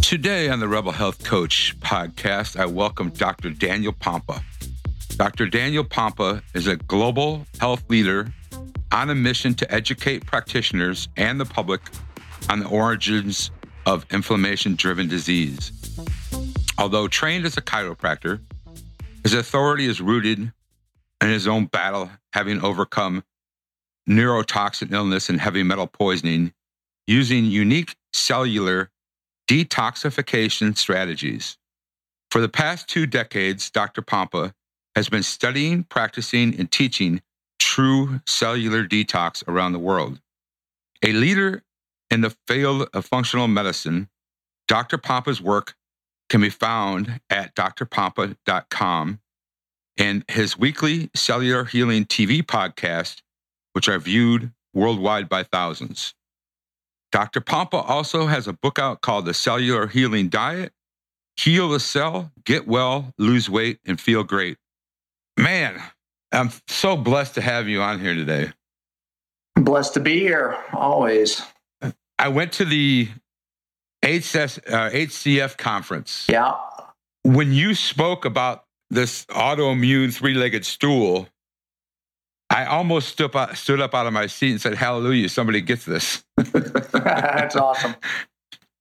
Today on the Rebel Health Coach Podcast, I welcome Dr. Daniel Pompa. Dr. Daniel Pompa is a global health leader on a mission to educate practitioners and the public on the origins of inflammation-driven disease. Although trained as a chiropractor, his authority is rooted in his own battle, having overcome neurotoxin illness and heavy metal poisoning using unique cellular detoxification strategies. For the past 2 decades, Dr. Pompa has been studying, practicing, and teaching true cellular detox around the world. A leader in the field of functional medicine, Dr. Pompa's work can be found at drpompa.com, and his weekly Cellular Healing TV podcast, which are viewed worldwide by thousands. Dr. Pompa also has a book out called The Cellular Healing Diet: Heal the Cell, Get Well, Lose Weight, and Feel Great. Man, I'm so blessed to have you on here today. Blessed to be here, always. I went to the HCF conference. Yeah. When you spoke about this autoimmune three-legged stool, I almost stood up out of my seat and said, hallelujah, somebody gets this. That's awesome.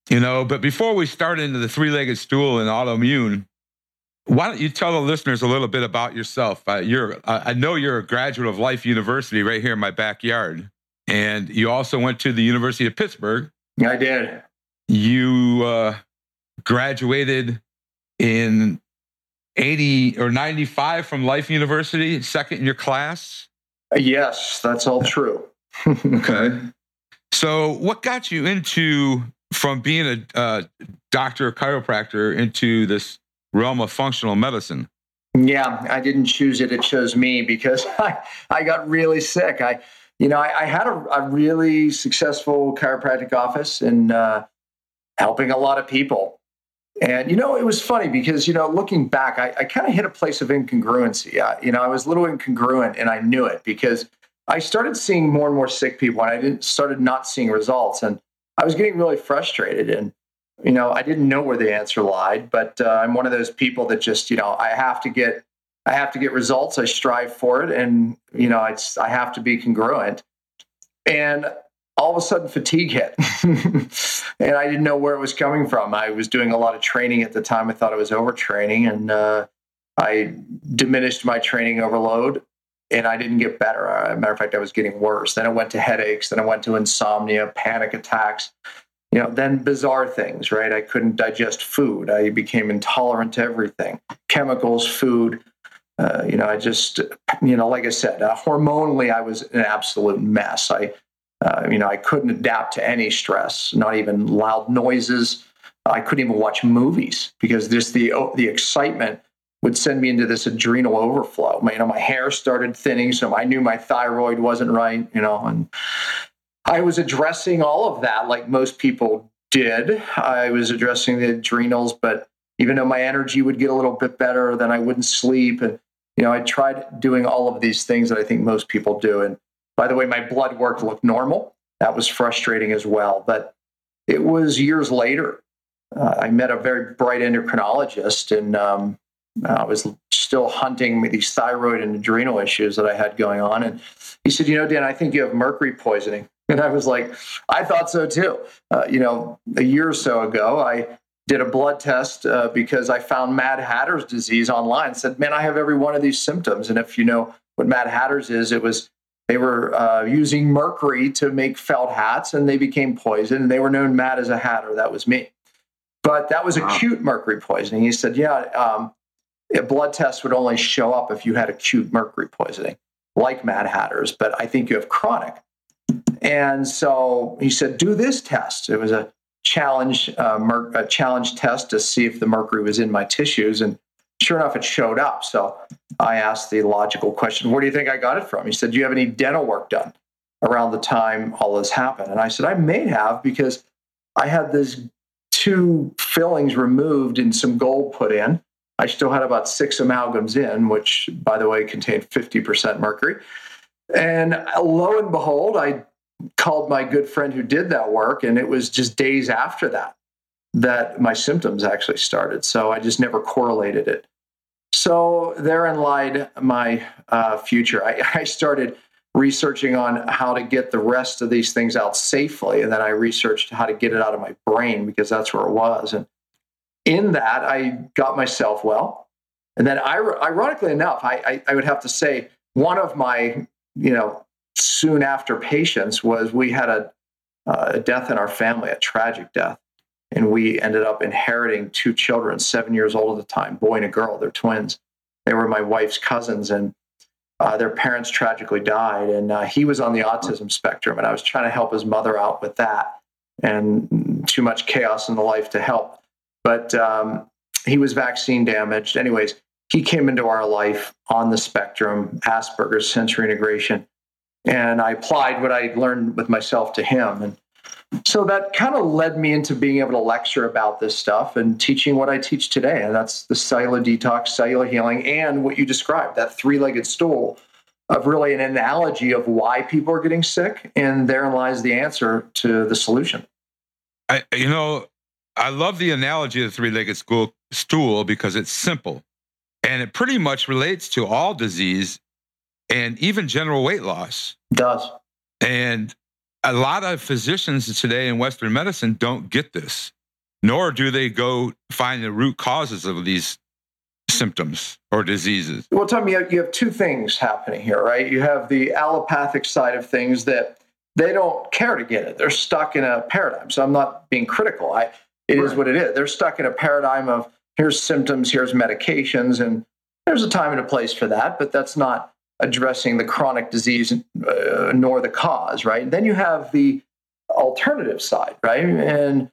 You know, but before we start into the three-legged stool and autoimmune, why don't you tell the listeners a little bit about yourself? I know you're a graduate of Life University right here in my backyard, and you also went to the University of Pittsburgh. I did. You graduated in 80 or 95 from Life University, second in your class? Yes, that's all true. Okay. So what got you into, from being a doctor, chiropractor, into this realm of functional medicine? Yeah, I didn't choose it. It chose me because I got really sick. I had a really successful chiropractic office and helping a lot of people. And, it was funny because, looking back, I kind of hit a place of incongruency. I was a little incongruent and I knew it because I started seeing more and more sick people and I started not seeing results. And I was getting really frustrated and, I didn't know where the answer lied, but I'm one of those people that just, I have to get results. I strive for it. And, I have to be congruent. And all of a sudden fatigue hit and I didn't know where it was coming from. I was doing a lot of training at the time. I thought I was overtraining and I diminished my training overload and I didn't get better. As a matter of fact, I was getting worse. Then I went to headaches. Then I went to insomnia, panic attacks, then bizarre things, right? I couldn't digest food. I became intolerant to everything, chemicals, food. I just, like I said, hormonally, I was an absolute mess. I couldn't adapt to any stress, not even loud noises. I couldn't even watch movies because just the excitement would send me into this adrenal overflow. My hair started thinning, so I knew my thyroid wasn't right, and I was addressing all of that like most people did. I was addressing the adrenals, but even though my energy would get a little bit better, then I wouldn't sleep. And, I tried doing all of these things that I think most people do. And by the way, my blood work looked normal. That was frustrating as well. But it was years later. I met a very bright endocrinologist, and I was still hunting these thyroid and adrenal issues that I had going on. And he said, Dan, I think you have mercury poisoning. And I was like, I thought so too. A year or so ago, I did a blood test because I found Mad Hatter's disease online. I said, man, I have every one of these symptoms. And if you know what Mad Hatter's is, it was they were using mercury to make felt hats, and they became poisoned. And they were known Mad as a Hatter. That was me. But that was acute mercury poisoning. He said, a blood test would only show up if you had acute mercury poisoning, like Mad Hatters, but I think you have chronic. And so he said, do this test. It was a challenge test to see if the mercury was in my tissues. And sure enough, it showed up. So I asked the logical question, where do you think I got it from? He said, do you have any dental work done around the time all this happened? And I said, I may have, because I had these two fillings removed and some gold put in. I still had about 6 amalgams in, which, by the way, contained 50% mercury. And lo and behold, I called my good friend who did that work, and it was just days after that my symptoms actually started. So I just never correlated it. So therein lied my future. I started researching on how to get the rest of these things out safely, and then I researched how to get it out of my brain, because that's where it was. And in that, I got myself well. And then, ironically enough, I would have to say one of my, soon after patients was, we had a death in our family, a tragic death. And we ended up inheriting 2 children, 7 years old at the time, boy and a girl. They're twins. They were my wife's cousins, and their parents tragically died. And he was on the autism spectrum, and I was trying to help his mother out with that, and too much chaos in the life to help. But he was vaccine damaged. Anyways, he came into our life on the spectrum, Asperger's, sensory integration. And I applied what I learned with myself to him. And so that kind of led me into being able to lecture about this stuff and teaching what I teach today. And that's the cellular detox, cellular healing, and what you described, that three-legged stool of really an analogy of why people are getting sick. And therein lies the answer to the solution. I love the analogy of the three-legged stool because it's simple. And it pretty much relates to all disease and even general weight loss. It does. And a lot of physicians today in Western medicine don't get this, nor do they go find the root causes of these symptoms or diseases. Well, Tom, you have 2 things happening here, right? You have the allopathic side of things that they don't care to get it. They're stuck in a paradigm. So I'm not being critical. It is what it is. They're stuck in a paradigm of here's symptoms, here's medications, and there's a time and a place for that, but that's not addressing the chronic disease nor the cause, right? Then you have the alternative side, right? And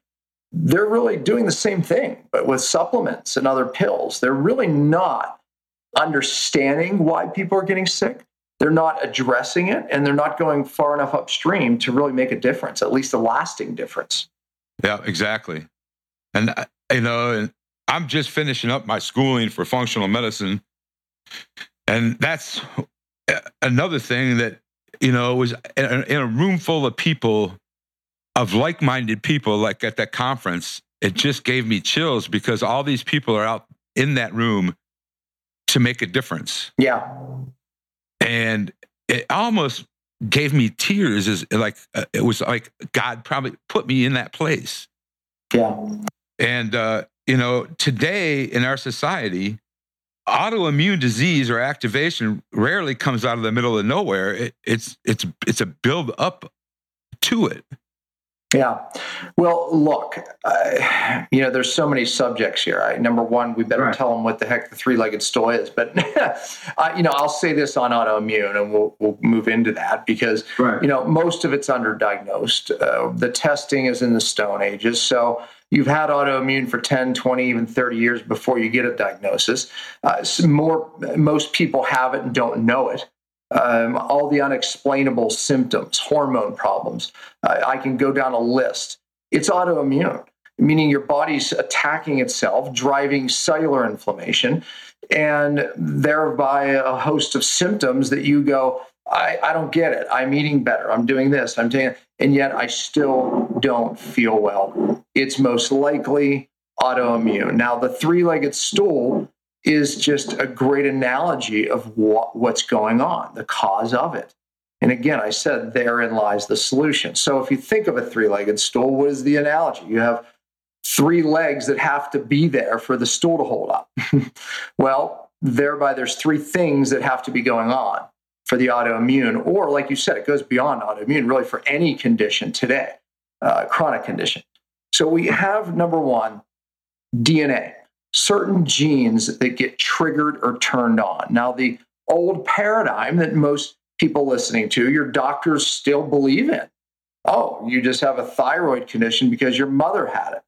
they're really doing the same thing, but with supplements and other pills. They're really not understanding why people are getting sick. They're not addressing it, and they're not going far enough upstream to really make a difference, at least a lasting difference. Yeah, exactly. And, I'm just finishing up my schooling for functional medicine. And that's another thing that, was in a room full of people, of like-minded people, like at that conference, it just gave me chills because all these people are out in that room to make a difference. Yeah. And it almost gave me tears. It was like God probably put me in that place. Yeah. And, today in our society, autoimmune disease or activation rarely comes out of the middle of nowhere. It's a build up to it. Yeah. Well, look, there's so many subjects here. Number one, we better tell them what the heck the three-legged stool is. But, I'll say this on autoimmune, and we'll move into that because, most of it's underdiagnosed. The testing is in the Stone Ages. So you've had autoimmune for 10, 20, even 30 years before you get a diagnosis. Most people have it and don't know it. All the unexplainable symptoms, hormone problems. I can go down a list. It's autoimmune, meaning your body's attacking itself, driving cellular inflammation, and thereby a host of symptoms that you go, I don't get it. I'm eating better. I'm doing this. I'm doing it. And yet I still don't feel well. It's most likely autoimmune. Now, the three-legged stool is just a great analogy of what's going on, the cause of it. And again, I said, therein lies the solution. So if you think of a three-legged stool, what is the analogy? You have 3 legs that have to be there for the stool to hold up. Well, thereby there's 3 things that have to be going on for the autoimmune, or like you said, it goes beyond autoimmune, really for any condition today, chronic condition. So we have, number one, DNA. Certain genes that get triggered or turned on. Now, the old paradigm that most people listening to, your doctors still believe in. oh, you just have a thyroid condition because your mother had it.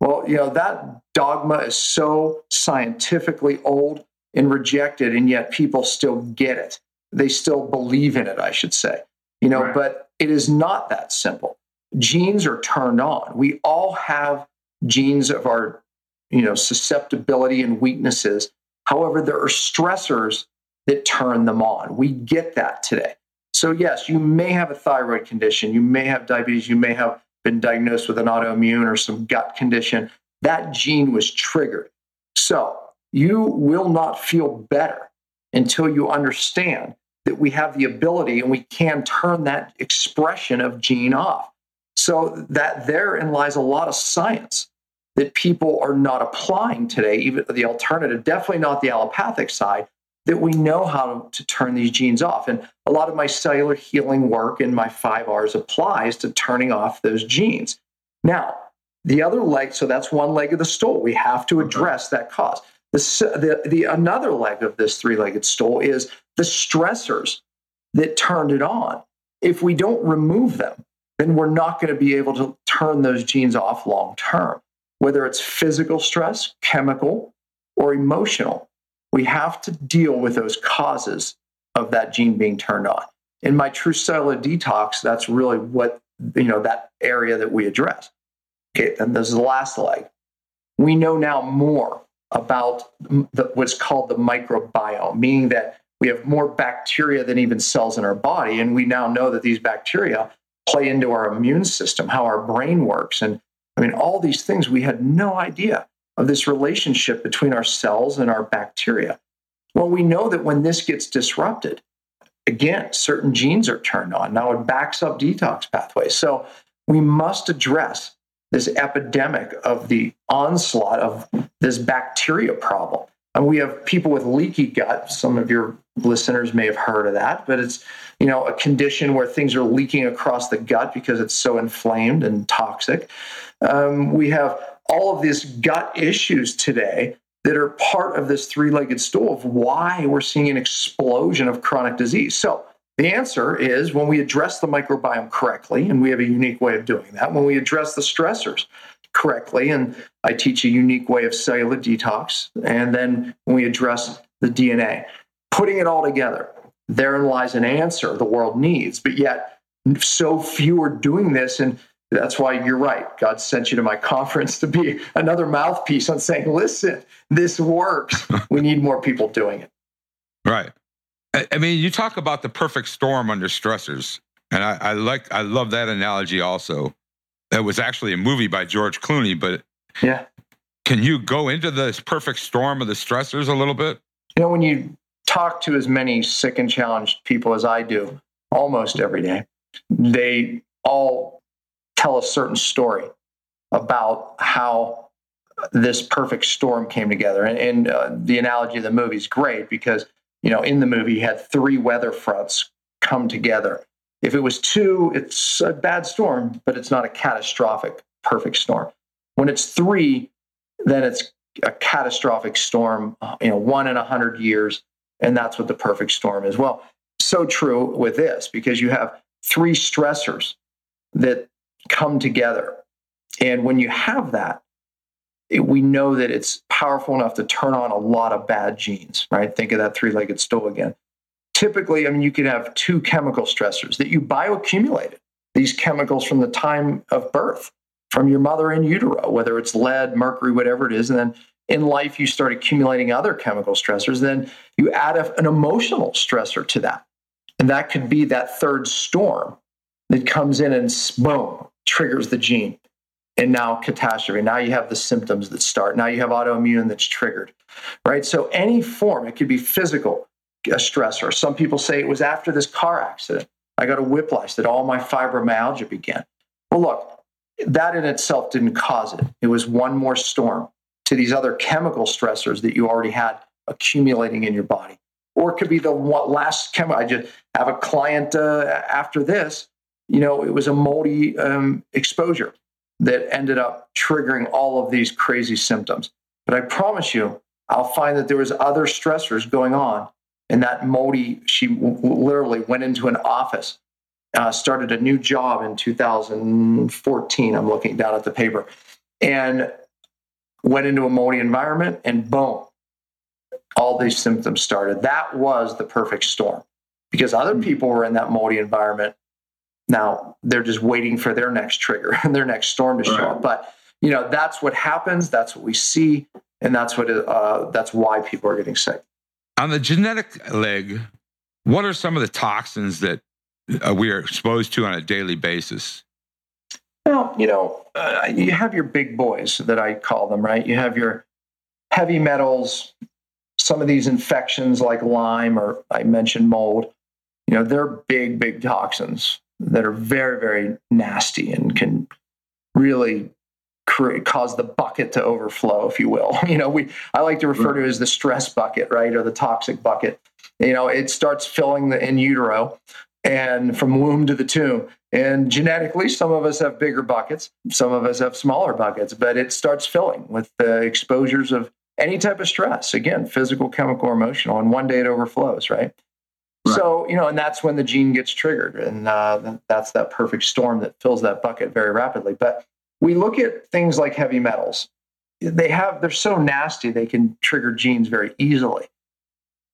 Well, you know, that dogma is so scientifically old and rejected, and yet people still get it. They still believe in it, I should say. You know, right. But it is not that simple. Genes are turned on. We all have genes of our, you know, susceptibility and weaknesses. However, there are stressors that turn them on. We get that today. So yes, you may have a thyroid condition. You may have diabetes. You may have been diagnosed with an autoimmune or some gut condition. That gene was triggered. So you will not feel better until you understand that we have the ability and we can turn that expression of gene off. So that therein lies a lot of science that people are not applying today, even the alternative, definitely not the allopathic side, that we know how to turn these genes off. And a lot of my cellular healing work and my 5 R's applies to turning off those genes. Now, the other leg, so that's one leg of the stool. We have to address that cause. The another leg of this three-legged stool is the stressors that turned it on. If we don't remove them, then we're not going to be able to turn those genes off long-term, whether it's physical stress, chemical, or emotional. We have to deal with those causes of that gene being turned on. In my True Cellular Detox, that's really what, you know, that area that we address. Okay, and this is the last leg. We know now more about what's called the microbiome, meaning that we have more bacteria than even cells in our body. And we now know that these bacteria play into our immune system, how our brain works. And I mean, all these things, we had no idea of this relationship between our cells and our bacteria. Well, we know that when this gets disrupted, again, certain genes are turned on. Now it backs up detox pathways. So we must address this epidemic of the onslaught of this bacteria problem. And we have people with leaky gut. Some of your listeners may have heard of that, but it's, you know, a condition where things are leaking across the gut because it's so inflamed and toxic. We have all of these gut issues today that are part of this three-legged stool of why we're seeing an explosion of chronic disease. So the answer is when we address the microbiome correctly, and we have a unique way of doing that, when we address the stressors correctly, and I teach a unique way of cellular detox, and then when we address the DNA, putting it all together, therein lies an answer the world needs, but yet so few are doing this. And that's why you're right. God sent you to my conference to be another mouthpiece on saying, listen, this works. We need more people doing it. Right. I mean, you talk about the perfect storm under stressors. And I love that analogy also. That was actually a movie by George Clooney, but yeah. Can you go into this perfect storm of the stressors a little bit? You know, when you talk to as many sick and challenged people as I do, almost every day, they all tell a certain story about how this perfect storm came together. And the analogy of the movie is great because, you know, in the movie, you had three weather fronts come together. If it was two, it's a bad storm, but it's not a catastrophic perfect storm. When it's three, then it's a catastrophic storm, you know, 1 in 100 years. And that's what the perfect storm is. Well, so true with this, because you have three stressors that come together. And when you have that, we know that it's powerful enough to turn on a lot of bad genes, right? Think of that three-legged stool again. Typically, I mean, you can have two chemical stressors that you bioaccumulated, these chemicals from the time of birth, from your mother in utero, whether it's lead, mercury, whatever it is. And then in life, you start accumulating other chemical stressors. Then you add an emotional stressor to that. And that could be that third storm that comes in and boom, triggers the gene. And now catastrophe. Now you have the symptoms that start. Now you have autoimmune that's triggered, right? So any form, it could be physical, a stressor. Some people say it was after this car accident. I got a whiplash that all my fibromyalgia began. Well, look, that in itself didn't cause it. It was one more storm to these other chemical stressors that you already had accumulating in your body. Or it could be the last chemical. I just have a client after this. You know, it was a moldy exposure that ended up triggering all of these crazy symptoms. But I promise you, I'll find that there was other stressors going on. And that moldy, she literally went into an office started a new job in 2014. I'm looking down at the paper, and went into a moldy environment, and boom, all these symptoms started. That was the perfect storm, because other people were in that moldy environment. Now they're just waiting for their next trigger and their next storm to show up. But you know, that's what happens. That's what we see. And that's what that's why people are getting sick. On the genetic leg, what are some of the toxins that we are exposed to on a daily basis? Well, you know, you have your big boys that I call them, right? You have your heavy metals, some of these infections like Lyme, or I mentioned mold. You know, they're big, big toxins that are very, very nasty and can really cause the bucket to overflow, if you will. You know, I like to refer to it as the stress bucket, right? Or the toxic bucket. You know, it starts filling the in utero and from womb to the tomb. And genetically, some of us have bigger buckets, some of us have smaller buckets, but it starts filling with the exposures of any type of stress. Again, physical, chemical, emotional, and one day it overflows, right? So, you know, and that's when the gene gets triggered. And that's that perfect storm that fills that bucket very rapidly. But we look at things like heavy metals. They're so nasty, they can trigger genes very easily.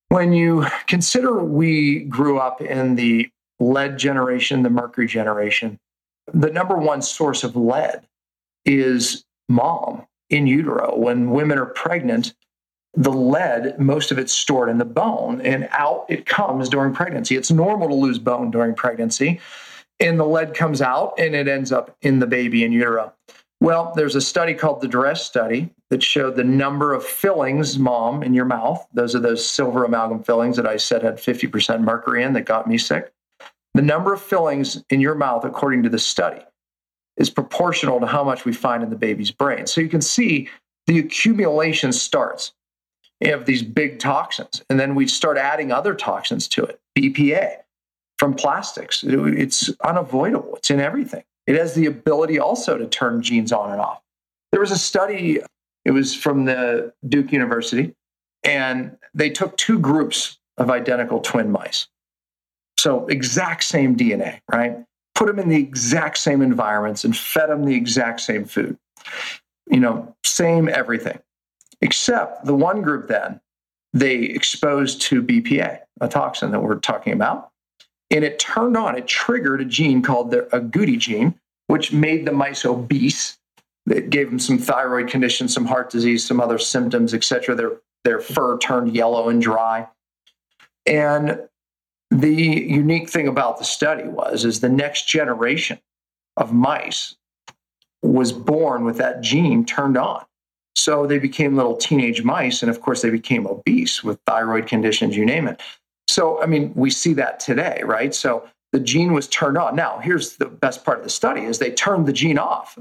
When you consider we grew up in the lead generation, the mercury generation, the number one source of lead is mom in utero. When women are pregnant, the lead, most of it's stored in the bone, and out it comes during pregnancy. It's normal to lose bone during pregnancy, and the lead comes out, and it ends up in the baby in utero. Well, there's a study called the DRESS study that showed the number of fillings, mom, in your mouth. Those are those silver amalgam fillings that I said had 50% mercury in that got me sick. The number of fillings in your mouth, according to the study, is proportional to how much we find in the baby's brain. So you can see the accumulation starts of these big toxins, and then we start adding other toxins to it, BPA. From plastics. It's unavoidable. It's in everything. It has the ability also to turn genes on and off. There was a study, it was from the Duke University, and they took two groups of identical twin mice. So exact same DNA, right? Put them in the exact same environments and fed them the exact same food. You know, same everything. Except the one group then, they exposed to BPA, a toxin that we're talking about. And it turned on, it triggered a gene called the Agouti gene, which made the mice obese. It gave them some thyroid conditions, some heart disease, some other symptoms, et cetera. Their fur turned yellow and dry. And the unique thing about the study was the next generation of mice was born with that gene turned on. So they became little teenage mice. And of course, they became obese with thyroid conditions, you name it. So, I mean, we see that today, right? So the gene was turned on. Now, here's the best part of the study is they turned the gene off.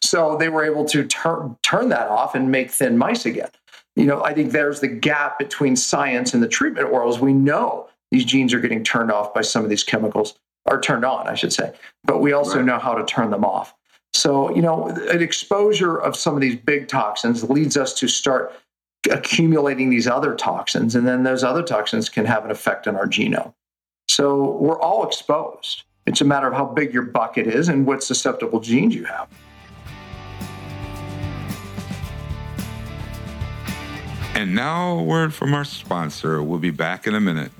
So they were able to turn that off and make thin mice again. You know, I think there's the gap between science and the treatment world. We know these genes are getting turned off by some of these chemicals, or turned on, I should say. But we also know how to turn them off. So, you know, an exposure of some of these big toxins leads us to start accumulating these other toxins, and then those other toxins can have an effect on our genome. So we're all exposed. It's a matter of how big your bucket is and what susceptible genes you have. And now a word from our sponsor. We'll be back in a minute.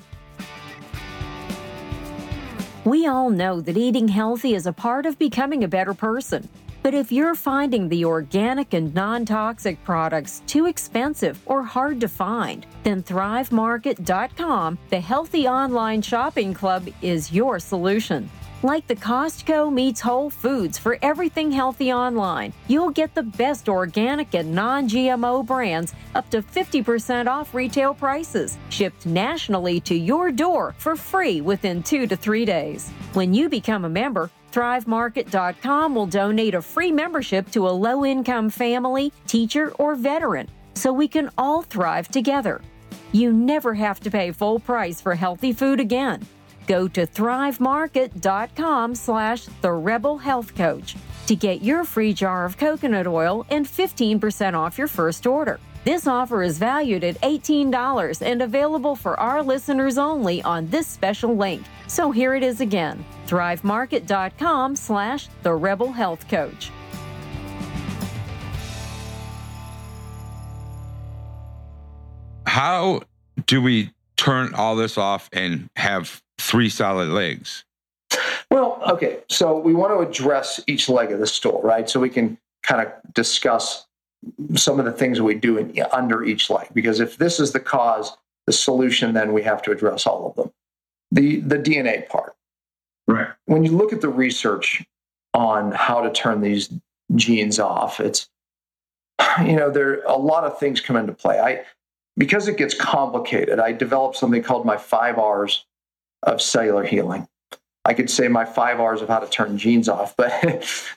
We all know that eating healthy is a part of becoming a better person. But if you're finding the organic and non-toxic products too expensive or hard to find, then ThriveMarket.com, the healthy online shopping club, is your solution. Like the Costco meets Whole Foods for everything healthy online, you'll get the best organic and non-GMO brands up to 50% off retail prices, shipped nationally to your door for free within 2 to 3 days. When you become a member, ThriveMarket.com will donate a free membership to a low-income family, teacher, or veteran so we can all thrive together. You never have to pay full price for healthy food again. Go to ThriveMarket.com/The Rebel Health Coach to get your free jar of coconut oil and 15% off your first order. This offer is valued at $18 and available for our listeners only on this special link, So here it is again, thrivemarket.com/The Rebel Health Coach. How do we turn all this off and have 3 solid legs? Well, okay, so we want to address each leg of the stool, right? So we can kind of discuss some of the things we do under each leg, because if this is the cause, the solution, then we have to address all of them. The DNA part. Right. When you look at the research on how to turn these genes off, it's, there are a lot of things come into play. Because it gets complicated, I developed something called my 5 R's of cellular healing. I could say my 5 R's of how to turn genes off, but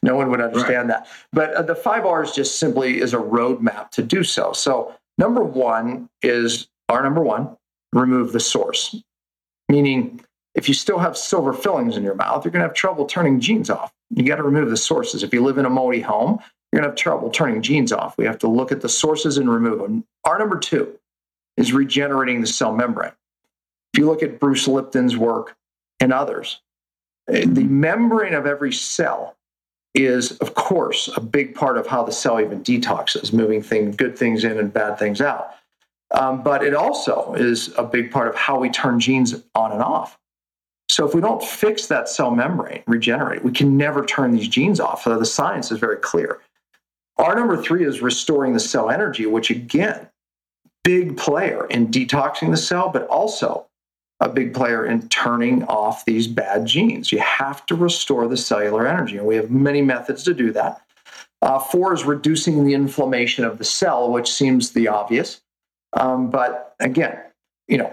no one would understand that. But the 5 R's just simply is a roadmap to do so. So number one, remove the source. Meaning, if you still have silver fillings in your mouth, you're going to have trouble turning genes off. You got to remove the sources. If you live in a moldy home, you're going to have trouble turning genes off. We have to look at the sources and remove them. Our number 2 is regenerating the cell membrane. If you look at Bruce Lipton's work and others, the membrane of every cell is, of course, a big part of how the cell even detoxes, moving good things in and bad things out. But it also is a big part of how we turn genes on and off. So if we don't fix that cell membrane, regenerate, we can never turn these genes off. So the science is very clear. Our number 3 is restoring the cell energy, which again, big player in detoxing the cell, but also a big player in turning off these bad genes. You have to restore the cellular energy, and we have many methods to do that. 4 is reducing the inflammation of the cell, which seems the obvious. But again,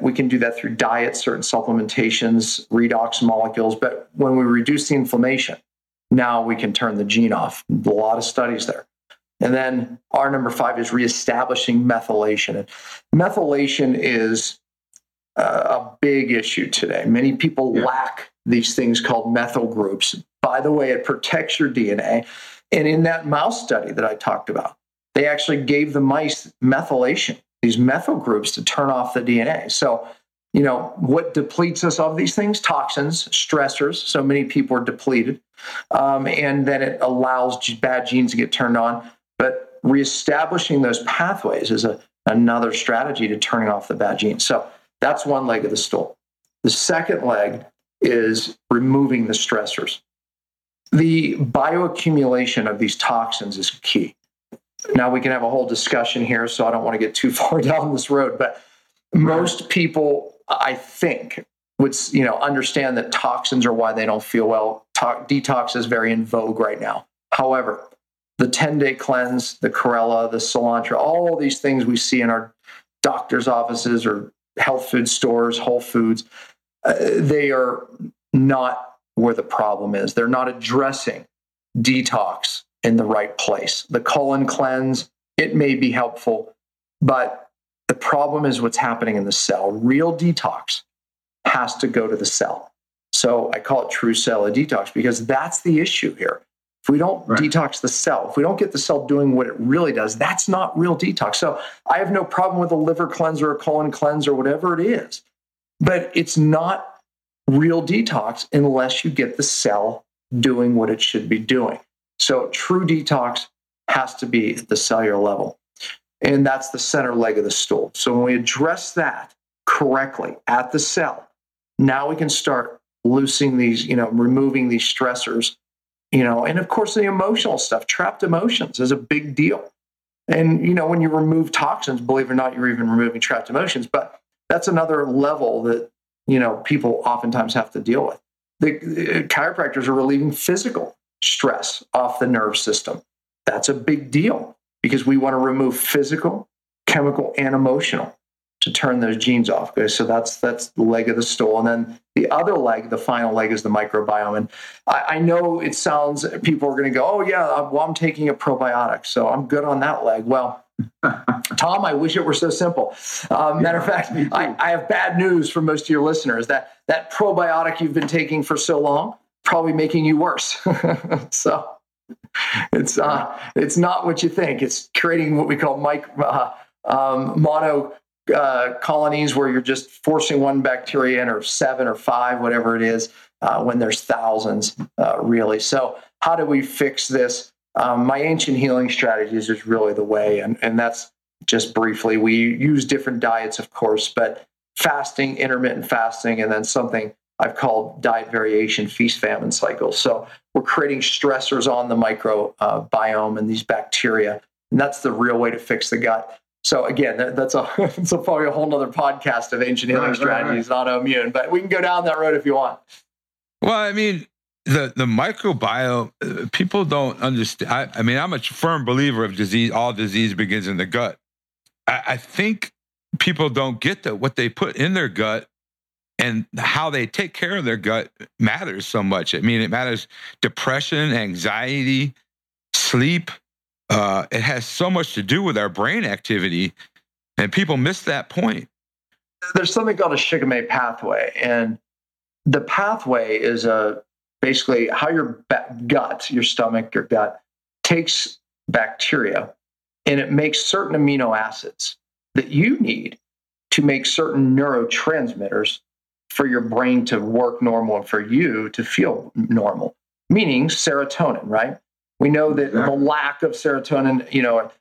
we can do that through diet, certain supplementations, redox molecules. But when we reduce the inflammation, now we can turn the gene off. A lot of studies there. And then our number 5 is reestablishing methylation. And methylation is a big issue today. Many people lack these things called methyl groups. By the way, it protects your DNA. And in that mouse study that I talked about, they actually gave the mice methylation, these methyl groups, to turn off the DNA. So, what depletes us of these things? Toxins, stressors. So many people are depleted. And then it allows bad genes to get turned on. But reestablishing those pathways is another strategy to turning off the bad genes. So that's one leg of the stool. The second leg is removing the stressors. The bioaccumulation of these toxins is key. Now, we can have a whole discussion here, so I don't want to get too far down this road, but most people, I think, would understand that toxins are why they don't feel well. Detox is very in vogue right now. However, the 10-day cleanse, the Corella, the cilantro, all these things we see in our doctor's offices or health food stores, Whole Foods, they are not where the problem is. They're not addressing detox in the right place. The colon cleanse, it may be helpful, but the problem is what's happening in the cell. Real detox has to go to the cell. So I call it true cellular detox because that's the issue here. If we don't detox the cell, if we don't get the cell doing what it really does, that's not real detox. So I have no problem with a liver cleanse or a colon cleanse or whatever it is, but it's not real detox unless you get the cell doing what it should be doing. So true detox has to be at the cellular level, and that's the center leg of the stool. So when we address that correctly at the cell, now we can start loosening these, removing these stressors, and of course the emotional stuff, trapped emotions is a big deal. And, when you remove toxins, believe it or not, you're even removing trapped emotions, but that's another level that, people oftentimes have to deal with. The chiropractors are relieving physical stress off the nerve system. That's a big deal because we want to remove physical, chemical, and emotional to turn those genes off. So that's the leg of the stool. And then the other leg, the final leg, is the microbiome. And I know it sounds, people are going to go, oh yeah, I'm taking a probiotic, so I'm good on that leg. Well, Tom, I wish it were so simple. Matter of fact, I have bad news for most of your listeners. That probiotic you've been taking for so long probably making you worse. So it's not what you think. It's creating what we call mono colonies where you're just forcing one bacteria in, or 7 or 5, whatever it is, when there's thousands, really. So how do we fix this? My ancient healing strategies is really the way. And that's just briefly, we use different diets, of course, but fasting, intermittent fasting, and then something I've called diet variation, feast famine cycle. So we're creating stressors on the microbiome and these bacteria, and that's the real way to fix the gut. So again, that's probably a whole nother podcast of ancient healing strategies, autoimmune, but we can go down that road if you want. Well, I mean, the microbiome, people don't understand. I mean, I'm a firm believer of disease. All disease begins in the gut. I think people don't get that what they put in their gut and how they take care of their gut matters so much. I mean, it matters depression, anxiety, sleep. It has so much to do with our brain activity, and people miss that point. There's something called a Shikimate pathway, and the pathway is basically how your gut, your stomach, your gut, takes bacteria, and it makes certain amino acids that you need to make certain neurotransmitters for your brain to work normal and for you to feel normal, meaning serotonin, right? We know that the lack of serotonin, your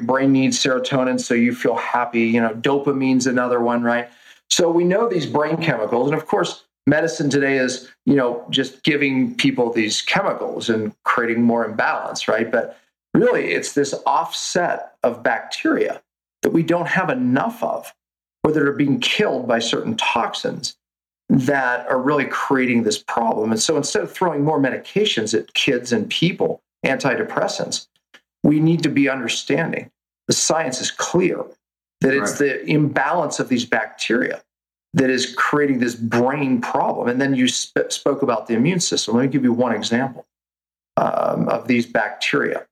brain needs serotonin so you feel happy. Dopamine's another one, right? So we know these brain chemicals. And of course, medicine today is, just giving people these chemicals and creating more imbalance, right? But really, it's this offset of bacteria that we don't have enough of, or that are being killed by certain toxins that are really creating this problem. And so instead of throwing more medications at kids and people, antidepressants, we need to be understanding. The science is clear that it's the imbalance of these bacteria that is creating this brain problem. And then you spoke about the immune system. Let me give you one example of these bacteria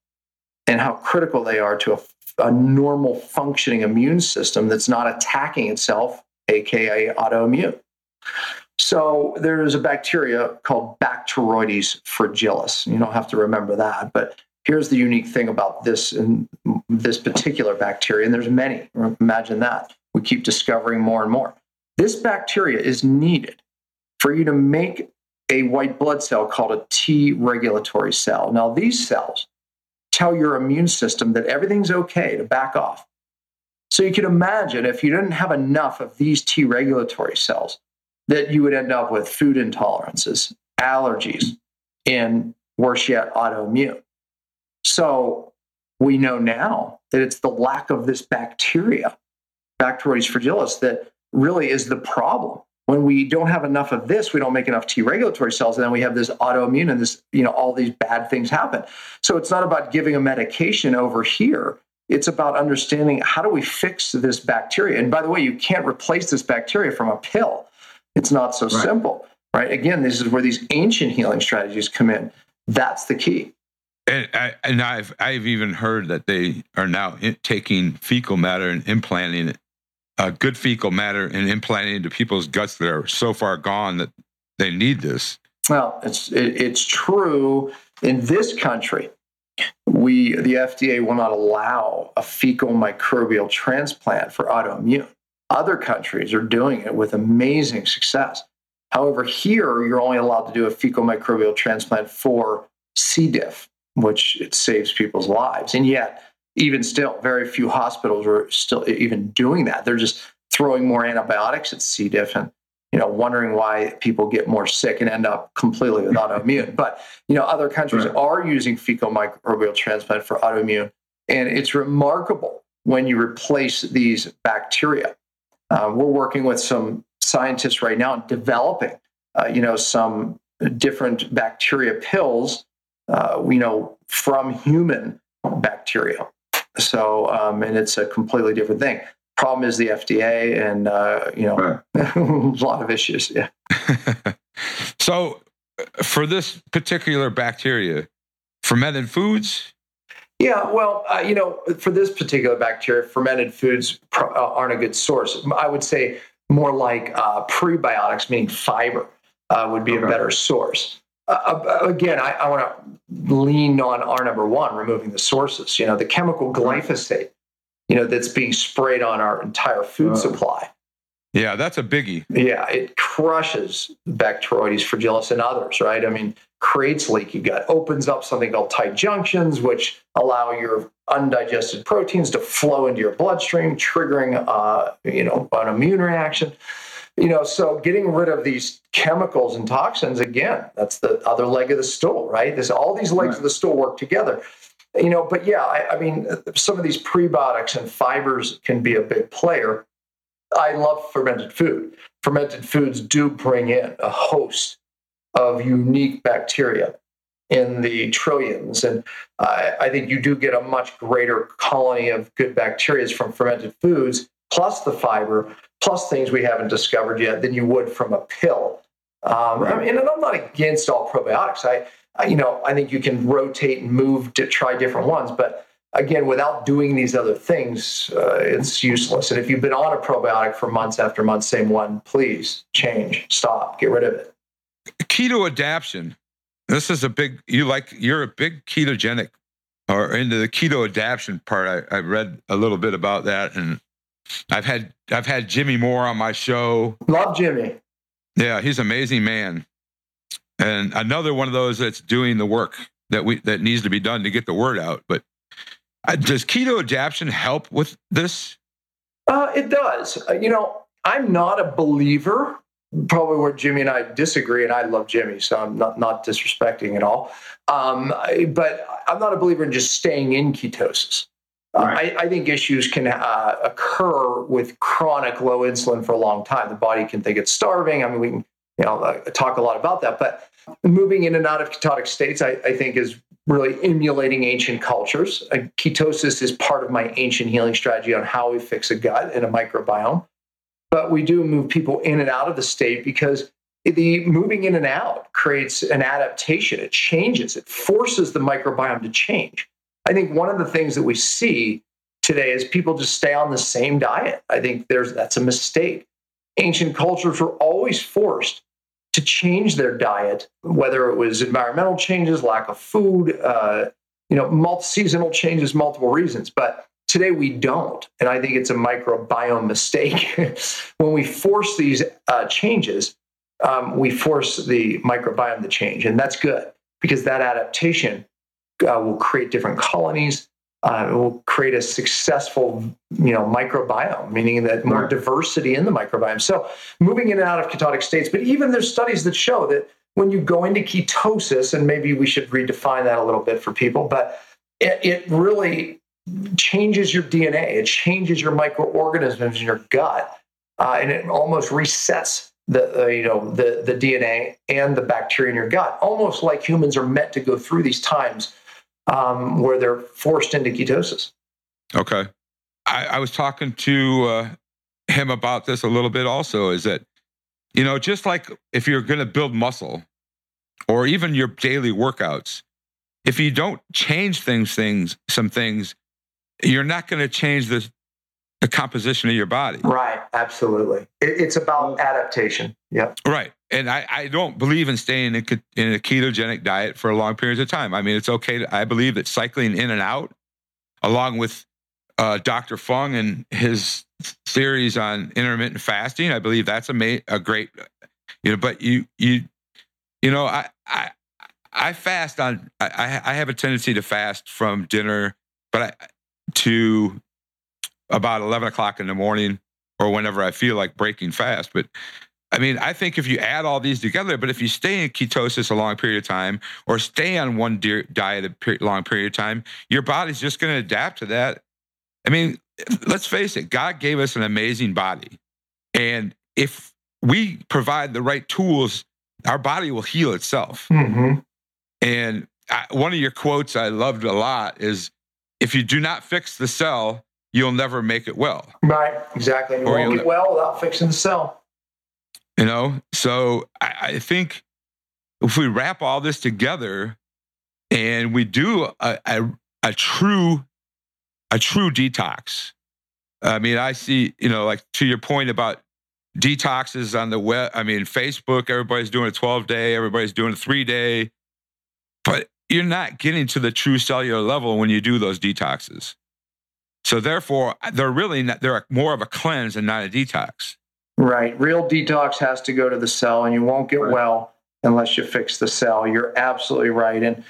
and how critical they are to a normal functioning immune system that's not attacking itself, aka autoimmune. So there's a bacteria called Bacteroides fragilis. You don't have to remember that, but here's the unique thing about this and this particular bacteria, and there's many. Imagine that. We keep discovering more and more. This bacteria is needed for you to make a white blood cell called a T regulatory cell. Now, these cells tell your immune system that everything's okay to back off. So you can imagine if you didn't have enough of these T regulatory cells, that you would end up with food intolerances, allergies, and worse yet, autoimmune. So we know now that it's the lack of this bacteria, Bacteroides fragilis, that really is the problem. When we don't have enough of this, we don't make enough T regulatory cells, and then we have this autoimmune and this, all these bad things happen. So it's not about giving a medication over here. It's about understanding, how do we fix this bacteria? And by the way, you can't replace this bacteria from a pill. It's not so simple, right? Again, this is where these ancient healing strategies come in. That's the key. And, I've even heard that they are now taking fecal matter and implanting it, good fecal matter, and implanting it into people's guts that are so far gone that they need this. Well, it's true in this country. The FDA will not allow a fecal microbial transplant for autoimmune. Other countries are doing it with amazing success. However, here, you're only allowed to do a fecal microbial transplant for C. diff, which it saves people's lives. And yet, even still, very few hospitals are still even doing that. They're just throwing more antibiotics at C. diff and, wondering why people get more sick and end up completely with autoimmune. But, other countries are using fecal microbial transplant for autoimmune. And it's remarkable when you replace these bacteria. We're working with some scientists right now developing, some different bacteria pills, from human bacteria. So, and it's a completely different thing. Problem is the FDA and, a lot of issues. Yeah. So for this particular bacteria, fermented foods? Yeah, well, for this particular bacteria, fermented foods aren't a good source. I would say more like prebiotics, meaning fiber, would be a better source. Again, I want to lean on R number 1, removing the sources. The chemical glyphosate that's being sprayed on our entire food supply. Yeah, that's a biggie. Yeah, it crushes Bacteroides fragilis and others, right? I mean, creates leaky gut, opens up something called tight junctions, which allow your undigested proteins to flow into your bloodstream, triggering, an immune reaction. So getting rid of these chemicals and toxins, again, that's the other leg of the stool, right? There's all these legs of the stool work together. But yeah, I mean, some of these prebiotics and fibers can be a big player. I love fermented food. Fermented foods do bring in a host of unique bacteria in the trillions. And I think you do get a much greater colony of good bacteria from fermented foods, plus the fiber, plus things we haven't discovered yet, than you would from a pill. And I'm not against all probiotics. I think you can rotate and move to try different ones, but again, without doing these other things, it's useless. And if you've been on a probiotic for months after months, same one, please change, stop, get rid of it. Keto adaptation. This is a big, you're a big ketogenic or into the keto adaptation part. I read a little bit about that, and I've had Jimmy Moore on my show. Love Jimmy. Yeah, he's an amazing man. And another one of those that's doing the work that needs to be done to get the word out. But does keto adaptation help with this? It does. I'm not a believer, probably where Jimmy and I disagree, and I love Jimmy, so I'm not disrespecting at all. But I'm not a believer in just staying in ketosis. Right. I think issues can occur with chronic low insulin for a long time. The body can think it's starving. I mean, we can talk a lot about that, but moving in and out of ketotic states, I think, is really emulating ancient cultures. Ketosis is part of my ancient healing strategy on how we fix a gut and a microbiome. But we do move people in and out of the state because the moving in and out creates an adaptation. It changes. It forces the microbiome to change. I think one of the things that we see today is people just stay on the same diet. I think that's a mistake. Ancient cultures were always forced to change their diet, whether it was environmental changes, lack of food, seasonal changes, multiple reasons. But today we don't. And I think it's a microbiome mistake. When we force these changes, we force the microbiome to change. And that's good, because that adaptation will create different colonies. It will create a successful, microbiome, meaning that more diversity in the microbiome. So moving in and out of ketotic states, but even there's studies that show that when you go into ketosis, and maybe we should redefine that a little bit for people, but it really changes your DNA. It changes your microorganisms in your gut, and it almost resets the DNA and the bacteria in your gut, almost like humans are meant to go through these times where they're forced into ketosis. Okay. I was talking to him about this a little bit also, is that, just like if you're going to build muscle or even your daily workouts, if you don't change some things, you're not going to change the composition of your body. Right. Absolutely. It's about adaptation. Yeah. Right. And I don't believe in staying in a ketogenic diet for long periods of time. I mean, it's okay. I believe that cycling in and out, along with Dr. Fung and his theories on intermittent fasting, I believe that's a great, but I fast on, I have a tendency to fast from dinner, to about 11 o'clock in the morning, or whenever I feel like breaking fast. But I mean, I think if you add all these together, but if you stay in ketosis a long period of time or stay on one diet a long period of time, your body's just going to adapt to that. I mean, let's face it, God gave us an amazing body. And if we provide the right tools, our body will heal itself. Mm-hmm. And one of your quotes I loved a lot is, if you do not fix the cell, you'll never make it well. Right, exactly. You won't get well without fixing the cell. So I think if we wrap all this together and we do a true detox, I mean, I see, like to your point about detoxes on the web, I mean, Facebook, everybody's doing a 12-day, everybody's doing a 3-day, but you're not getting to the true cellular level when you do those detoxes. So therefore, they're more of a cleanse and not a detox. Right. Real detox has to go to the cell, and you won't get well unless you fix the cell. You're absolutely right. And,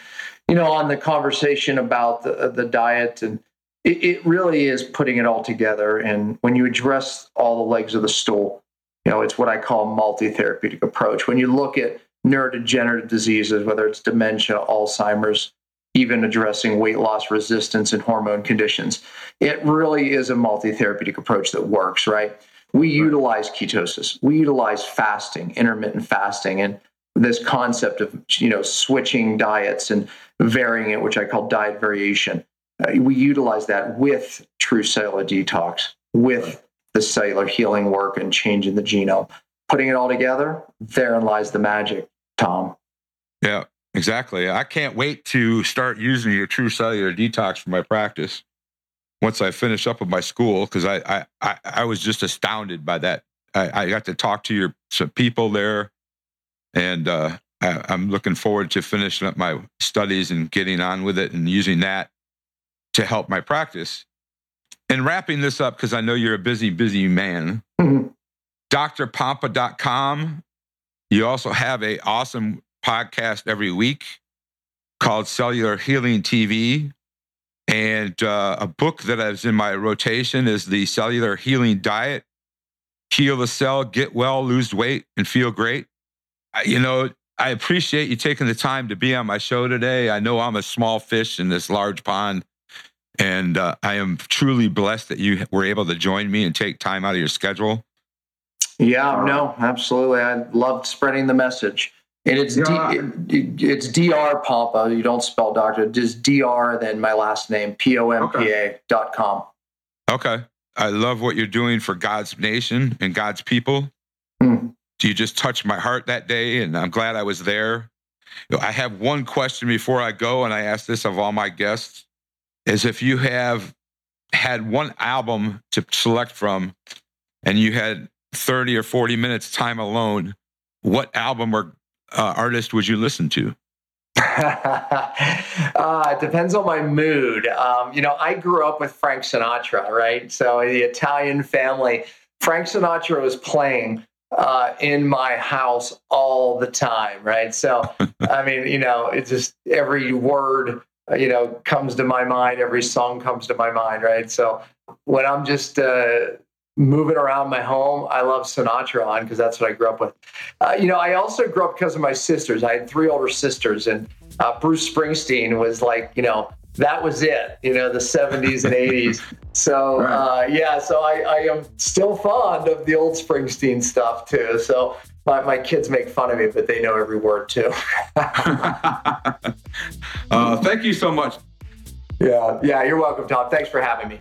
you know, on the conversation about the diet, and it really is putting it all together. And when you address all the legs of the stool, you know, it's what I call multi-therapeutic approach. When you look at neurodegenerative diseases, whether it's dementia, Alzheimer's, even addressing weight loss resistance and hormone conditions, it really is a multi-therapeutic approach that works, right? We utilize ketosis. We utilize fasting, intermittent fasting, and this concept of, you know, switching diets and varying it, which I call diet variation. We utilize that with true cellular detox, with the cellular healing work and changing the genome. Putting it all together, therein lies the magic, Tom. Yeah, exactly. I can't wait to start using your true cellular detox for my practice once I finish up with my school, because I was just astounded by that. I got to talk to some people there, and I'm looking forward to finishing up my studies and getting on with it and using that to help my practice. And wrapping this up, because I know you're a busy, busy man, mm-hmm. drpompa.com. You also have an awesome podcast every week called Cellular Healing TV. And a book that is in my rotation is The Cellular Healing Diet: Heal the Cell, Get Well, Lose Weight, and Feel Great. You know, I appreciate you taking the time to be on my show today. I know I'm a small fish in this large pond, and I am truly blessed that you were able to join me and take time out of your schedule. Yeah, no, absolutely. I loved spreading the message. And it's Dr. Pompa. You don't spell doctor. Just Dr. Then my last name, pompa.com. Okay. I love what you're doing for God's nation and God's people. Mm. You just touched my heart that day, and I'm glad I was there. I have one question before I go, and I ask this of all my guests, is if you have had one album to select from and you had 30 or 40 minutes time alone, what album or artist would you listen to? It depends on my mood. You know, I grew up with Frank Sinatra, right? So the Italian family, Frank Sinatra was playing in my house all the time, right? So, I mean, you know, it's just every word, you know, comes to my mind. Every song comes to my mind, right? So when I'm just moving around my home, I love Sinatra on because that's what I grew up with. You know, I also grew up because of my sisters. I had three older sisters, and Bruce Springsteen was like, you know, that was it, you know, the 70s and 80s. So, yeah, so I am still fond of the old Springsteen stuff too. So my kids make fun of me, but they know every word too. Thank you so much. Yeah, you're welcome, Tom. Thanks for having me.